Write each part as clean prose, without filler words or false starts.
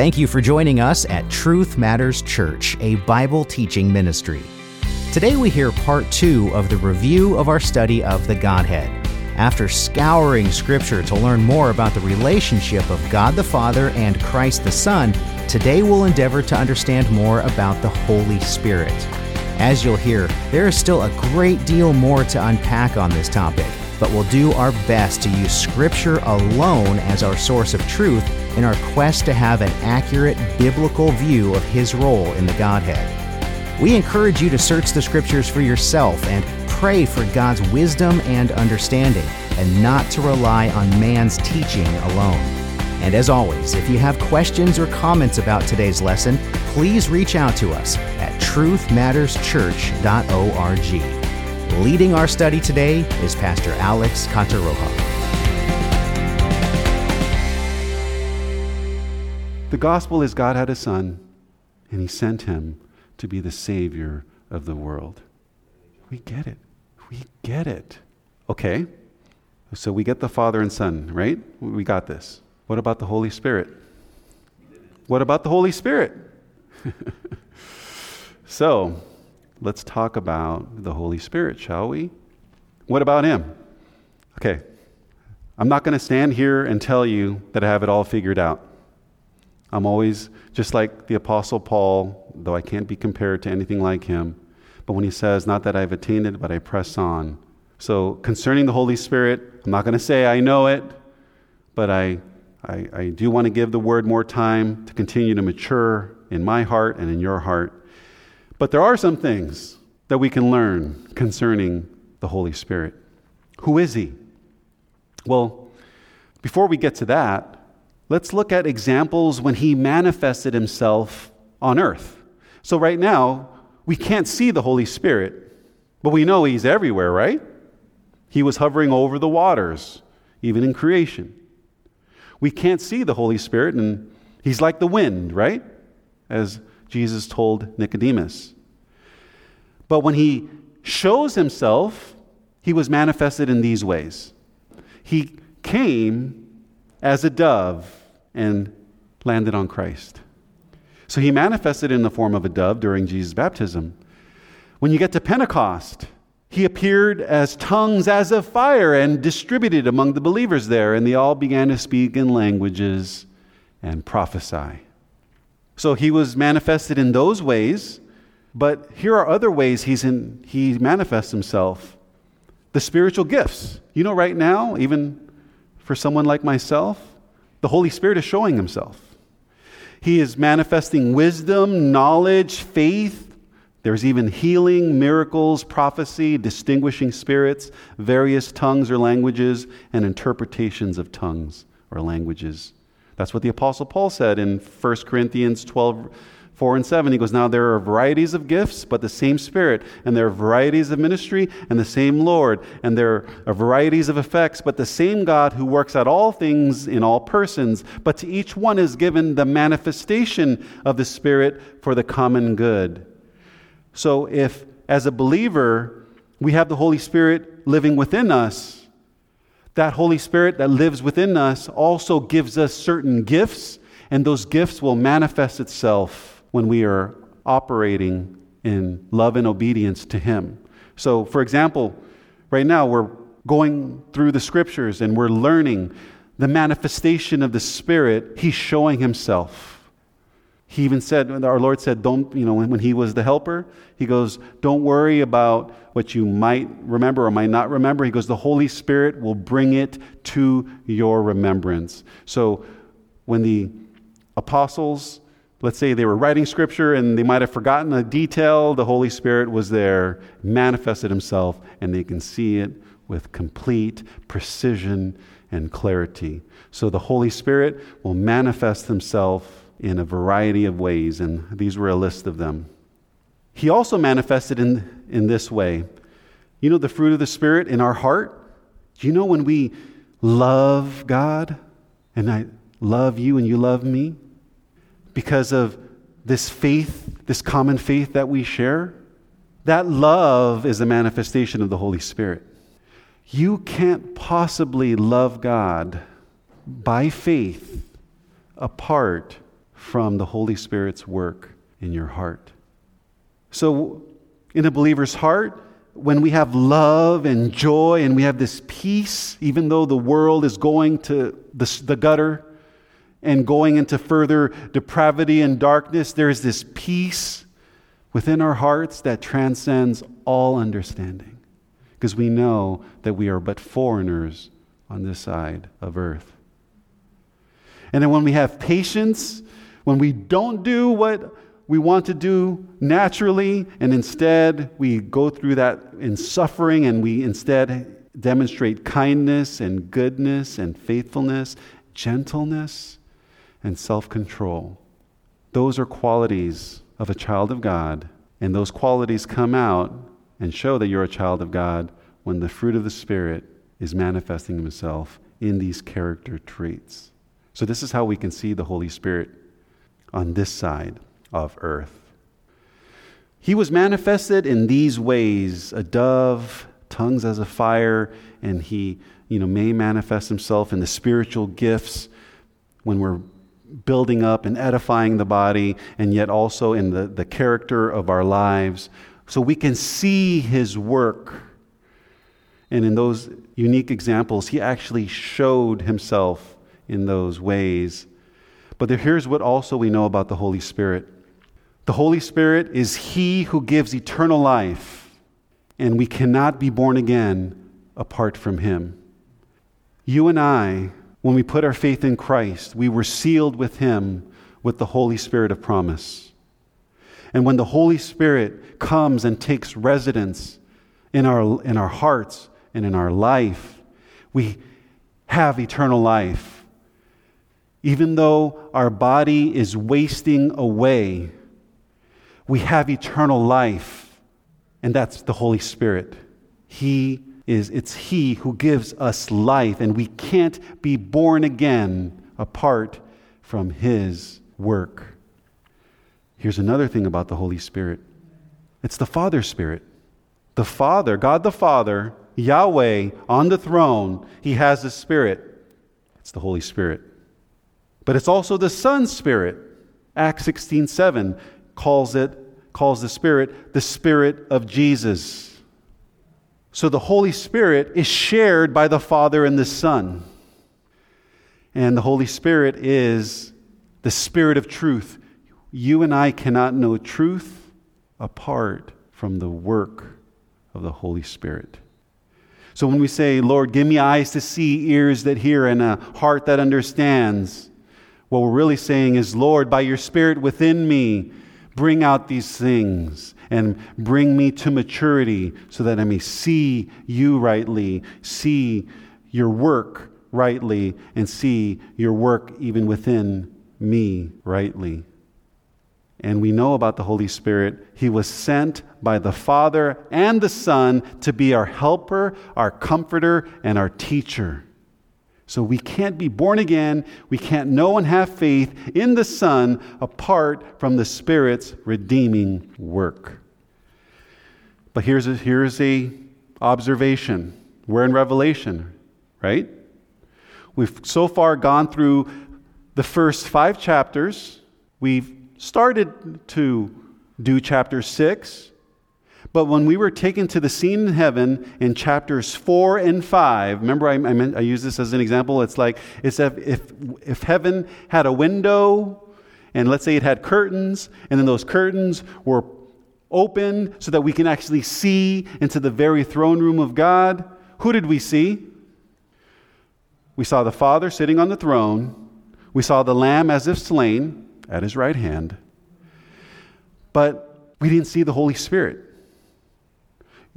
Thank you for joining us at Truth Matters Church, a Bible teaching ministry. Today we hear part 2 of the review of our study of the Godhead. After scouring Scripture to learn more about the relationship of God the Father and Christ the Son, today we'll endeavor to understand more about the Holy Spirit. As you'll hear, there is still a great deal more to unpack on this topic, but we'll do our best to use Scripture alone as our source of truth in our quest to have an accurate biblical view of His role in the Godhead. We encourage you to search the Scriptures for yourself and pray for God's wisdom and understanding, and not to rely on man's teaching alone. And as always, if you have questions or comments about today's lesson, please reach out to us at truthmatterschurch.org. Leading our study today is Pastor Alex Katarroha. The gospel is God had a son, and He sent Him to be the Savior of the world. We get it. Okay, so we get the Father and Son, right? We got this. What about the Holy Spirit? So, let's talk about the Holy Spirit, shall we? What about Him? Okay, I'm not going to stand here and tell you that I have it all figured out. I'm always, just like the Apostle Paul, though I can't be compared to anything like him, but when he says, not that I've attained it, but I press on. So concerning the Holy Spirit, I'm not going to say I know it, but I do want to give the word more time to continue to mature in my heart and in your heart. But there are some things that we can learn concerning the Holy Spirit. Who is He? Well, before we get to that, let's look at examples when He manifested Himself on earth. So right now, we can't see the Holy Spirit, but we know He's everywhere, right? He was hovering over the waters, even in creation. We can't see the Holy Spirit, and He's like the wind, right? As Jesus told Nicodemus. But when He shows Himself, He was manifested in these ways. He came as a dove and landed on Christ. So He manifested in the form of a dove during Jesus' baptism. When you get to Pentecost, He appeared as tongues as of fire and distributed among the believers there, and they all began to speak in languages and prophesy. So He was manifested in those ways, but here are other ways He manifests Himself. The spiritual gifts. You know, right now, even for someone like myself, the Holy Spirit is showing Himself. He is manifesting wisdom, knowledge, faith. There's even healing, miracles, prophecy, distinguishing spirits, various tongues or languages, and interpretations of tongues or languages. That's what the Apostle Paul said in 1 Corinthians 12, 4 and 7. He goes, now there are varieties of gifts, but the same Spirit, and there are varieties of ministry, and the same Lord, and there are varieties of effects, but the same God who works out all things in all persons, but to each one is given the manifestation of the Spirit for the common good. So if, as a believer, we have the Holy Spirit living within us, that Holy Spirit that lives within us also gives us certain gifts, and those gifts will manifest itself when we are operating in love and obedience to Him. So, for example, right now we're going through the Scriptures and we're learning the manifestation of the Spirit. He's showing Himself. He even said, our Lord said, when He was the helper, He goes, don't worry about what you might remember or might not remember. He goes, the Holy Spirit will bring it to your remembrance. So, when the apostles, let's say they were writing Scripture and they might have forgotten a detail, the Holy Spirit was there, manifested Himself, and they can see it with complete precision and clarity. So the Holy Spirit will manifest Himself in a variety of ways, and these were a list of them. He also manifested in this way. You know the fruit of the Spirit in our heart? Do you know when we love God, and I love you and you love me? Because of this faith, this common faith that we share, that love is a manifestation of the Holy Spirit. You can't possibly love God by faith apart from the Holy Spirit's work in your heart. So in a believer's heart, when we have love and joy and we have this peace, even though the world is going to the gutter and going into further depravity and darkness, there is this peace within our hearts that transcends all understanding, because we know that we are but foreigners on this side of earth. And then when we have patience, when we don't do what we want to do naturally, and instead we go through that in suffering, and we instead demonstrate kindness and goodness and faithfulness, gentleness, and self-control. Those are qualities of a child of God, and those qualities come out and show that you're a child of God when the fruit of the Spirit is manifesting himself in these character traits. So this is how we can see the Holy Spirit on this side of earth. He was manifested in these ways: a dove, tongues as a fire, and he, may manifest himself in the spiritual gifts when we're building up and edifying the body, and yet also in the character of our lives. So we can see his work. And in those unique examples, he actually showed himself in those ways. But here's what also we know about the Holy Spirit. The Holy Spirit is he who gives eternal life, and we cannot be born again apart from him. You and I, when we put our faith in Christ, we were sealed with him with the Holy Spirit of promise. And when the Holy Spirit comes and takes residence in our hearts and in our life, we have eternal life. Even though our body is wasting away, we have eternal life, and that's the Holy Spirit. It's he who gives us life, and we can't be born again apart from his work. Here's another thing about the Holy Spirit. It's the Father's Spirit. The Father, God the Father, Yahweh on the throne, he has the Spirit. It's the Holy Spirit. But it's also the Son's Spirit. Acts 16:7 calls the Spirit the Spirit of Jesus. So the Holy Spirit is shared by the Father and the Son. And the Holy Spirit is the Spirit of truth. You and I cannot know truth apart from the work of the Holy Spirit. So when we say, Lord, give me eyes to see, ears that hear, and a heart that understands, what we're really saying is, Lord, by your Spirit within me, bring out these things and bring me to maturity so that I may see you rightly, see your work rightly, and see your work even within me rightly. And we know about the Holy Spirit. He was sent by the Father and the Son to be our helper, our comforter, and our teacher. So we can't be born again, we can't know and have faith in the Son apart from the Spirit's redeeming work. But here's a observation. We're in Revelation, right? We've so far gone through the first 5 chapters. We've started to do chapter 6. But when we were taken to the scene in heaven in chapters 4 and 5, remember I use this as an example. It's like if heaven had a window, and let's say it had curtains, and then those curtains were open so that we can actually see into the very throne room of God. Who did we see? We saw the Father sitting on the throne. We saw the Lamb as if slain at his right hand. But we didn't see the Holy Spirit.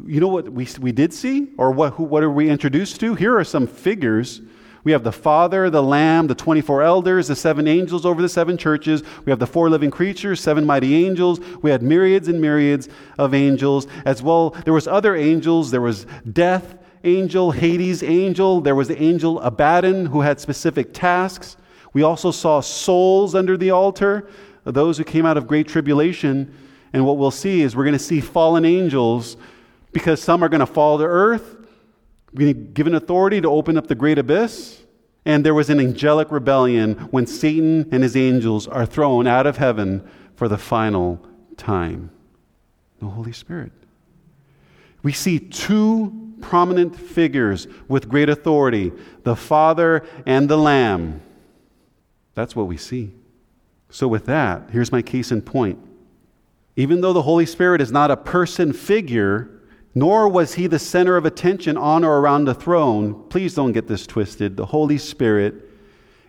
You know what we did see? Or what are we introduced to? Here are some figures. We have the Father, the Lamb, the 24 elders, the 7 angels over the 7 churches. We have the 4 living creatures, 7 mighty angels. We had myriads and myriads of angels as well. There was other angels. There was death angel, Hades angel. There was the angel Abaddon who had specific tasks. We also saw souls under the altar, those who came out of great tribulation. And what we'll see is we're going to see fallen angels, because some are going to fall to earth, we're going to be given authority to open up the great abyss, And there was an angelic rebellion when Satan and his angels are thrown out of heaven for the final time. The Holy Spirit. We see two prominent figures with great authority, the Father and the Lamb. That's what we see. So with that, here's my case in point. Even though the Holy Spirit is not a person figure, nor was he the center of attention on or around the throne, please don't get this twisted. The Holy Spirit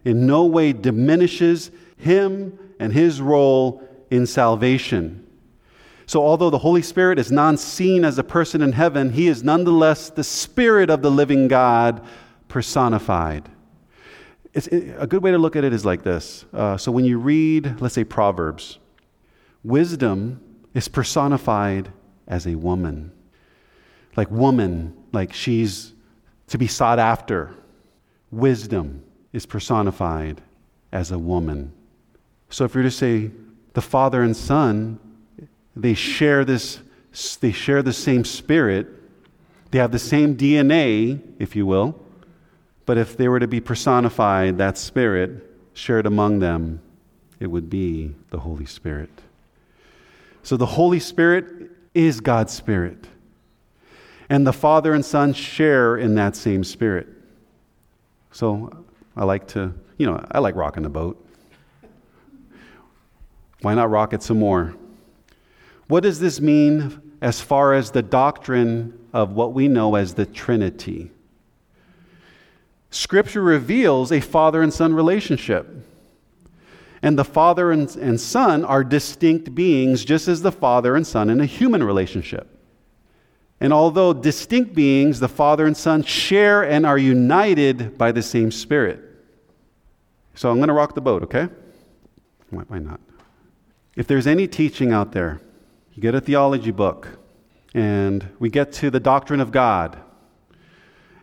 in no way diminishes him and his role in salvation. So although the Holy Spirit is not seen as a person in heaven, he is nonetheless the Spirit of the living God personified. A good way to look at it is like this. So when you read, let's say, Proverbs, wisdom is personified as a woman. Like woman, like she's to be sought after. Wisdom is personified as a woman. So if you're to say the Father and Son, they share the same Spirit. They have the same DNA, if you will. But if they were to be personified, that Spirit shared among them, it would be the Holy Spirit. So the Holy Spirit is God's Spirit. And the Father and Son share in that same Spirit. So I like rocking the boat. Why not rock it some more? What does this mean as far as the doctrine of what we know as the Trinity? Scripture reveals a Father and Son relationship. And the Father and Son are distinct beings, just as the Father and Son in a human relationship. And although distinct beings, the Father and Son share and are united by the same Spirit. So I'm going to rock the boat, okay? Why not? If there's any teaching out there, you get a theology book, and we get to the doctrine of God,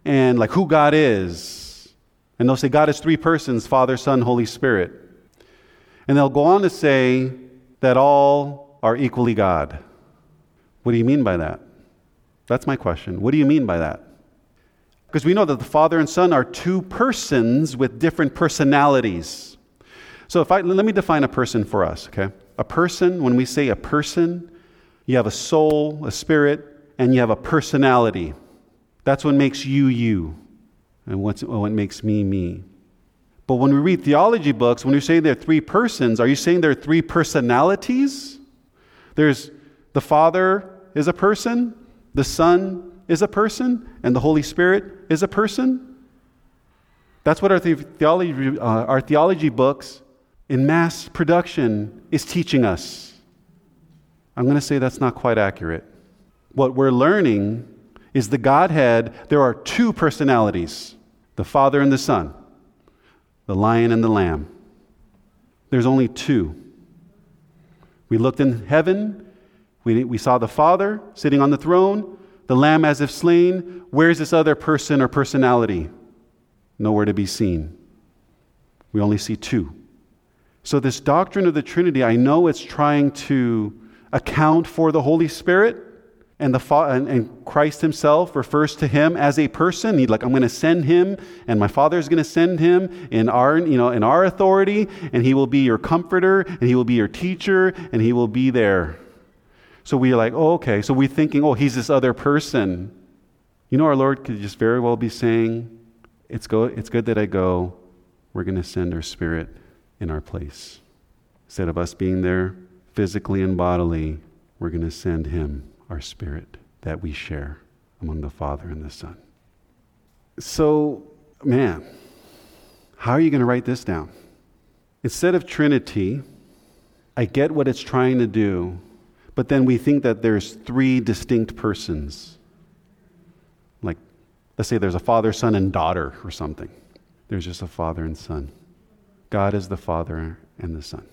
and like who God is. And they'll say God is three persons, Father, Son, Holy Spirit. And they'll go on to say that all are equally God. What do you mean by that? That's my question. What do you mean by that? Because we know that the Father and Son are two persons with different personalities. So let me define a person for us, okay? A person, when we say a person, you have a soul, a spirit, and you have a personality. That's what makes you, you. And what makes me, me. But when we read theology books, when you say there are three persons, are you saying there are three personalities? There's the Father is a person, the Son is a person, and the Holy Spirit is a person. That's what our theology books in mass production is teaching us. I'm going to say that's not quite accurate. What we're learning is the Godhead. There are two personalities, the Father and the Son, the Lion and the Lamb. There's only two. We looked in heaven. We saw the Father sitting on the throne, the Lamb as if slain. Where's this other person or personality? Nowhere to be seen. We only see two. So this doctrine of the Trinity, I know it's trying to account for the Holy Spirit, and and Christ himself refers to him as a person. He's like, I'm going to send him, and my Father's going to send him in our authority, and he will be your comforter, and he will be your teacher, and he will be there. So we're like, oh, okay. So we're thinking, oh, he's this other person. You know, our Lord could just very well be saying, it's good that I go. We're going to send our Spirit in our place. Instead of us being there physically and bodily, we're going to send him, our Spirit, that we share among the Father and the Son. So, man, how are you going to write this down? Instead of Trinity, I get what it's trying to do, but then we think that there's three distinct persons. Like, let's say there's a father, son, and daughter or something. There's just a father and son. God is the Father and the Son.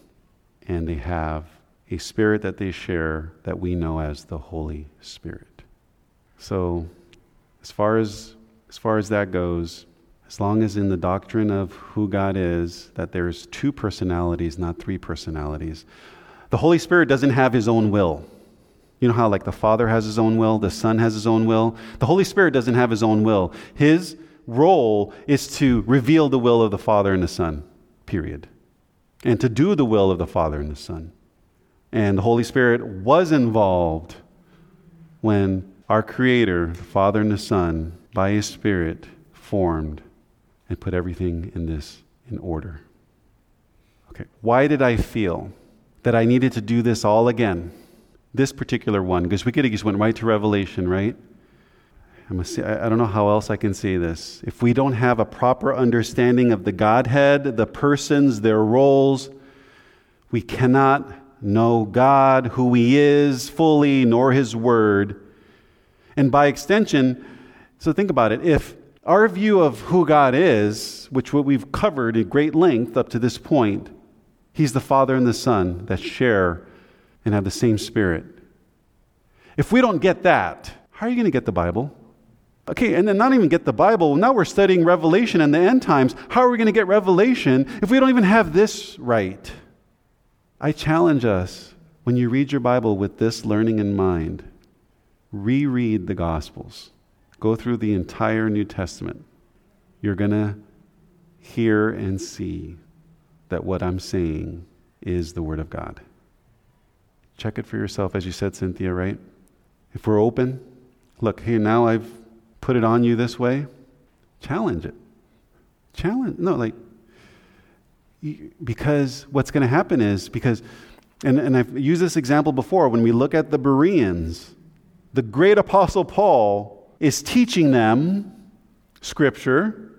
And they have a spirit that they share that we know as the Holy Spirit. So as far as that goes, as long as in the doctrine of who God is, that there's two personalities, not three personalities. The Holy Spirit doesn't have his own will. You know how like the Father has his own will, the Son has his own will? The Holy Spirit doesn't have his own will. His role is to reveal the will of the Father and the Son, period. And to do the will of the Father and the Son. And the Holy Spirit was involved when our Creator, the Father and the Son, by His Spirit, formed and put everything in this in order. Okay, why did I feel that I needed to do this all again? This particular one, because we could have just went right to Revelation, right? I don't know how else I can say this. If we don't have a proper understanding of the Godhead, the persons, their roles, we cannot know God, who He is fully, nor His Word. And by extension, so think about it. If our view of who God is, which what we've covered at great length up to this point, He's the Father and the Son that share and have the same Spirit. If we don't get that, how are you going to get the Bible? Okay, and then not even get the Bible. Now we're studying Revelation and the end times. How are we going to get Revelation if we don't even have this right? I challenge us, when you read your Bible with this learning in mind, reread the Gospels. Go through the entire New Testament. You're going to hear and see that what I'm saying is the Word of God. Check it for yourself, as you said, Cynthia, right? If we're open, look, hey, now I've put it on you this way. Challenge it. Because what's going to happen is, and I've used this example before, when we look at the Bereans, the great Apostle Paul is teaching them Scripture.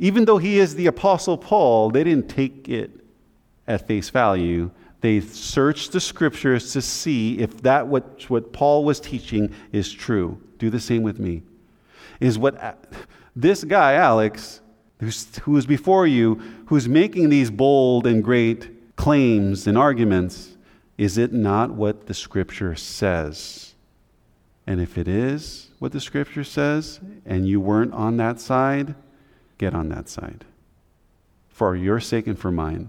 Even though he is the Apostle Paul, they didn't take it at face value. They searched the Scriptures to see if that what Paul was teaching is true. Do the same with me. Is what this guy, Alex, who's before you, who's making these bold and great claims and arguments, is it not what the Scripture says? And if it is what the Scripture says, and you weren't on that side, get on that side. For your sake and for mine.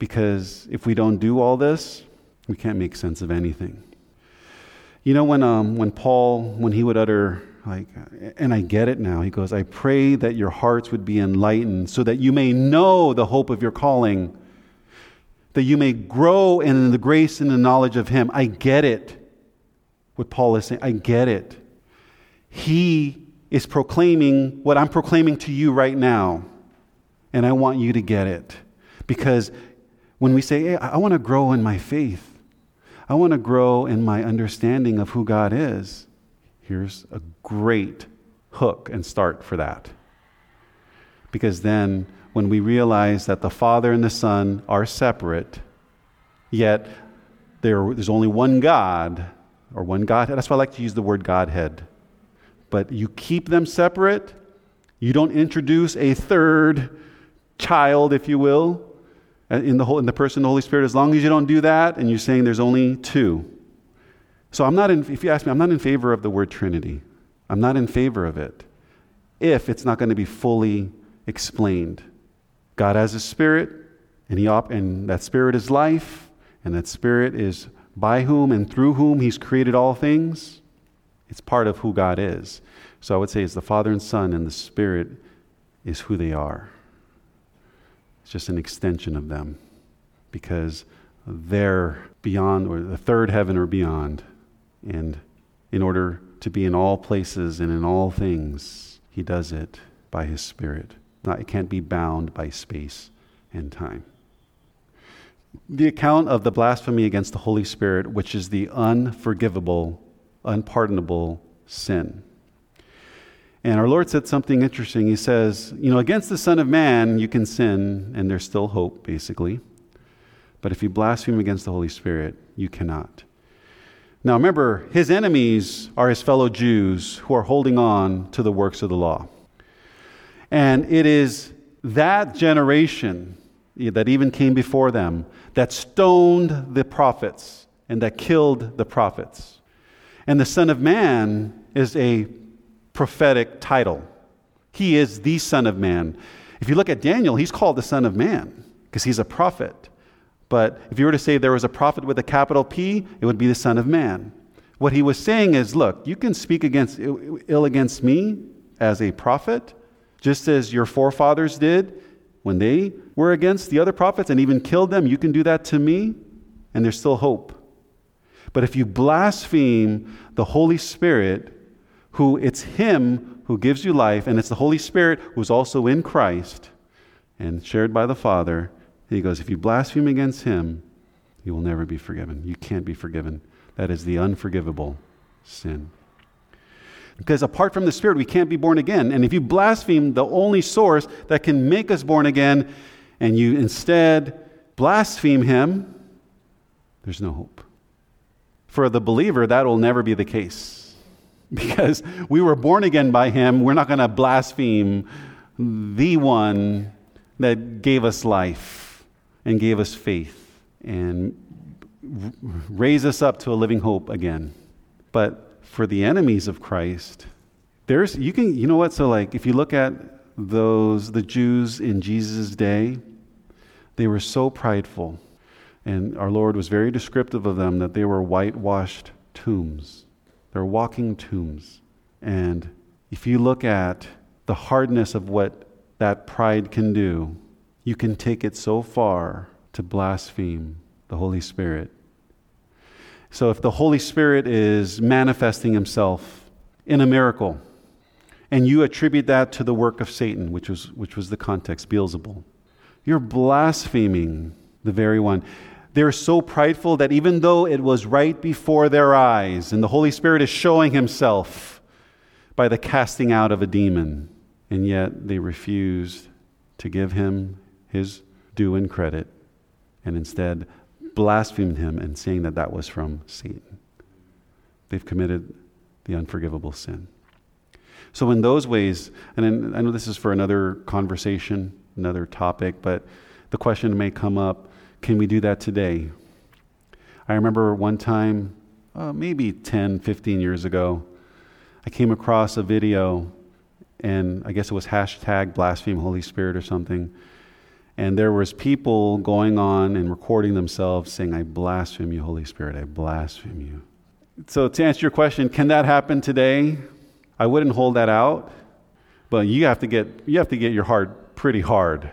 Because if we don't do all this, we can't make sense of anything. You know, when Paul, when he would utter, and I get it now, he goes, I pray that your hearts would be enlightened so that you may know the hope of your calling, that you may grow in the grace and the knowledge of Him. I get it. What Paul is saying, I get it. He is proclaiming what I'm proclaiming to you right now, and I want you to get it. Because when we say, hey, I want to grow in my faith, I want to grow in my understanding of who God is, here's a great hook and start for that. Because then when we realize that the Father and the Son are separate, yet there's only one God, or one Godhead. That's why I like to use the word Godhead. But you keep them separate. You don't introduce a third child, if you will, in the person of the Holy Spirit. As long as you don't do that, and you're saying there's only two. So if you ask me, I'm not in favor of the word Trinity. I'm not in favor of it. If it's not going to be fully explained. God has a Spirit, and that Spirit is life, and that Spirit is by whom and through whom He's created all things. It's part of who God is. So I would say it's the Father and Son and the Spirit is who they are. It's just an extension of them, because they're beyond, or the third heaven or beyond. And in order to be in all places and in all things, He does it by His Spirit. It can't be bound by space and time. The account of the blasphemy against the Holy Spirit, which is the unforgivable, unpardonable sin. And our Lord said something interesting. He says, against the Son of Man you can sin, and there's still hope, basically. But if you blaspheme against the Holy Spirit, you cannot. Now remember, His enemies are His fellow Jews who are holding on to the works of the law. And it is that generation that even came before them that stoned the prophets and that killed the prophets. And the Son of Man is a prophetic title. He is the Son of Man. If you look at Daniel, he's called the Son of Man because he's a prophet. But if you were to say there was a prophet with a capital P, it would be the Son of Man. What he was saying is, look, you can speak ill against me, as a prophet, just as your forefathers did when they were against the other prophets and even killed them. You can do that to me, and there's still hope. But if you blaspheme the Holy Spirit, who it's Him who gives you life, and it's the Holy Spirit who's also in Christ and shared by the Father, He goes, if you blaspheme against Him, you will never be forgiven. You can't be forgiven. That is the unforgivable sin. Because apart from the Spirit, we can't be born again. And if you blaspheme the only source that can make us born again, and you instead blaspheme Him, there's no hope. For the believer, that will never be the case. Because we were born again by Him, we're not going to blaspheme the one that gave us life and gave us faith and raise us up to a living hope again. But for the enemies of Christ, if you look at the Jews in Jesus' day, they were so prideful, and our Lord was very descriptive of them, that they were whitewashed tombs. They're walking tombs. And if you look at the hardness of what that pride can do, you can take it so far to blaspheme the Holy Spirit. So if the Holy Spirit is manifesting Himself in a miracle, and you attribute that to the work of Satan, which was the context, Beelzebul, you're blaspheming the very one. They're so prideful that even though it was right before their eyes, and the Holy Spirit is showing Himself by the casting out of a demon, and yet they refused to give Him His due and credit, and instead blasphemed Him and saying that was from Satan. They've committed the unforgivable sin. So in those ways, and I know this is for another conversation, another topic, but the question may come up, can we do that today? I remember one time, maybe 10, 15 years ago, I came across a video, and I guess it was hashtag blaspheme Holy Spirit or something. And there was people going on and recording themselves saying, I blaspheme you, Holy Spirit, I blaspheme you. So to answer your question, can that happen today? I wouldn't hold that out, but you have to get your heart pretty hard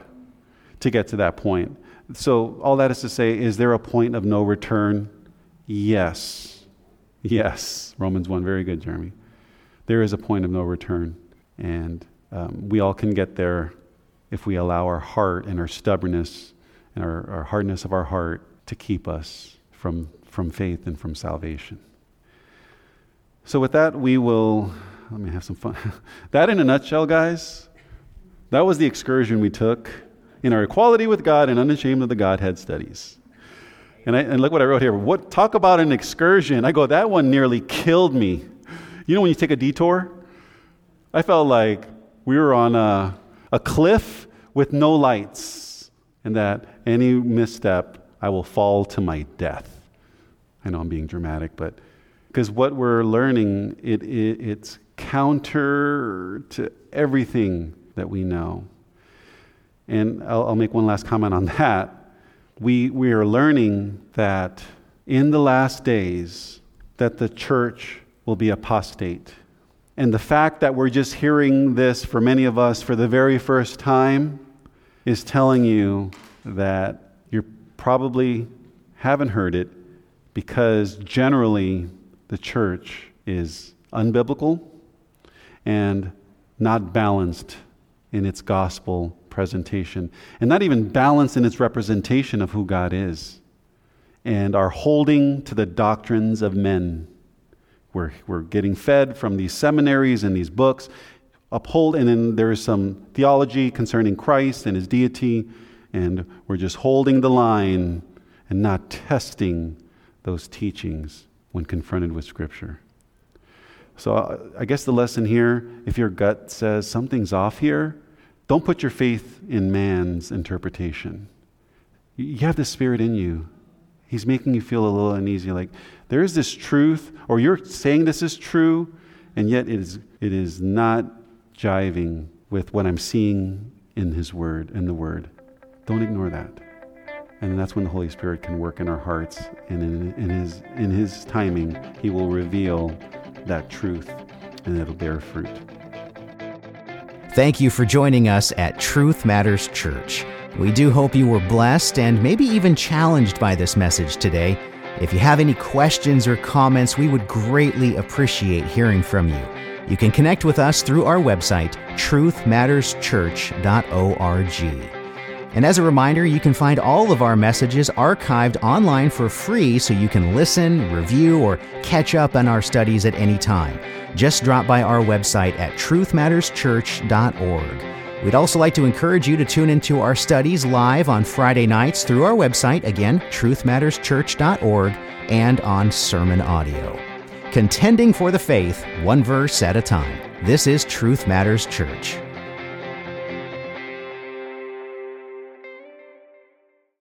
to get to that point. So all that is to say, is there a point of no return? Yes. Yes. Romans 1, very good, Jeremy. There is a point of no return. And we all can get there if we allow our heart and our stubbornness and our hardness of our heart to keep us from faith and from salvation. So with that, let me have some fun. That in a nutshell, guys, that was the excursion we took in our Equality with God and Unashamed of the Godhead studies. And look what I wrote here. Talk about an excursion. I go, that one nearly killed me. You know when you take a detour? I felt like we were on a cliff with no lights, and that any misstep, I will fall to my death. I know I'm being dramatic, but because what we're learning, it's counter to everything that we know. And I'll make one last comment on that. We are learning that in the last days, that the church will be apostate. And the fact that we're just hearing this, for many of us, for the very first time, is telling you that you probably haven't heard it, because generally the church is unbiblical and not balanced in its gospel presentation, and not even balanced in its representation of who God is, and are holding to the doctrines of men. We're getting fed from these seminaries and these books, and then there is some theology concerning Christ and His deity, and we're just holding the line and not testing those teachings when confronted with Scripture. So I guess the lesson here, if your gut says something's off here, don't put your faith in man's interpretation. You have the Spirit in you. He's making you feel a little uneasy, like there is this truth, or you're saying this is true, and yet it is not jiving with what I'm seeing in His Word, in the Word. Don't ignore that. And that's when the Holy Spirit can work in our hearts, and in His timing, He will reveal that truth, and it'll bear fruit. Thank you for joining us at Truth Matters Church. We do hope you were blessed and maybe even challenged by this message today. If you have any questions or comments, we would greatly appreciate hearing from you. You can connect with us through our website, truthmatterschurch.org. And as a reminder, you can find all of our messages archived online for free so you can listen, review, or catch up on our studies at any time. Just drop by our website at truthmatterschurch.org. We'd also like to encourage you to tune into our studies live on Friday nights through our website, again, truthmatterschurch.org, and on Sermon Audio. Contending for the faith, one verse at a time. This is Truth Matters Church.